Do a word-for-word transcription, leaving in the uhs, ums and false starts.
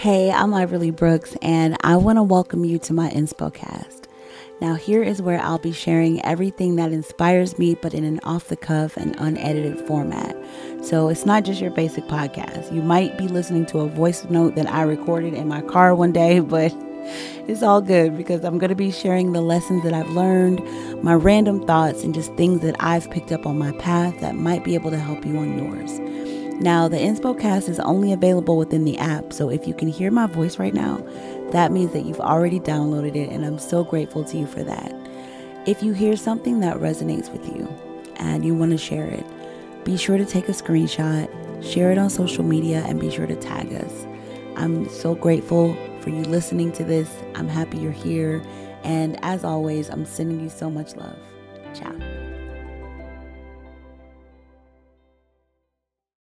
Hey, I'm Iverly Brooks, and I want to welcome you to my Inspo-Cast. Now, here is where I'll be sharing everything that inspires me, but in an off-the-cuff and unedited format. So it's not just your basic podcast. You might be listening to a voice note that I recorded in my car one day, but it's all good because I'm going to be sharing the lessons that I've learned, my random thoughts, and just things that I've picked up on my path that might be able to help you on yours. Now, the Inspo-Cast is only available within the app, so if you can hear my voice right now, that means that you've already downloaded it, and I'm so grateful to you for that. If you hear something that resonates with you and you want to share it, be sure to take a screenshot, share it on social media, and be sure to tag us. I'm so grateful for you listening to this. I'm happy you're here, and as always, I'm sending you so much love. Ciao.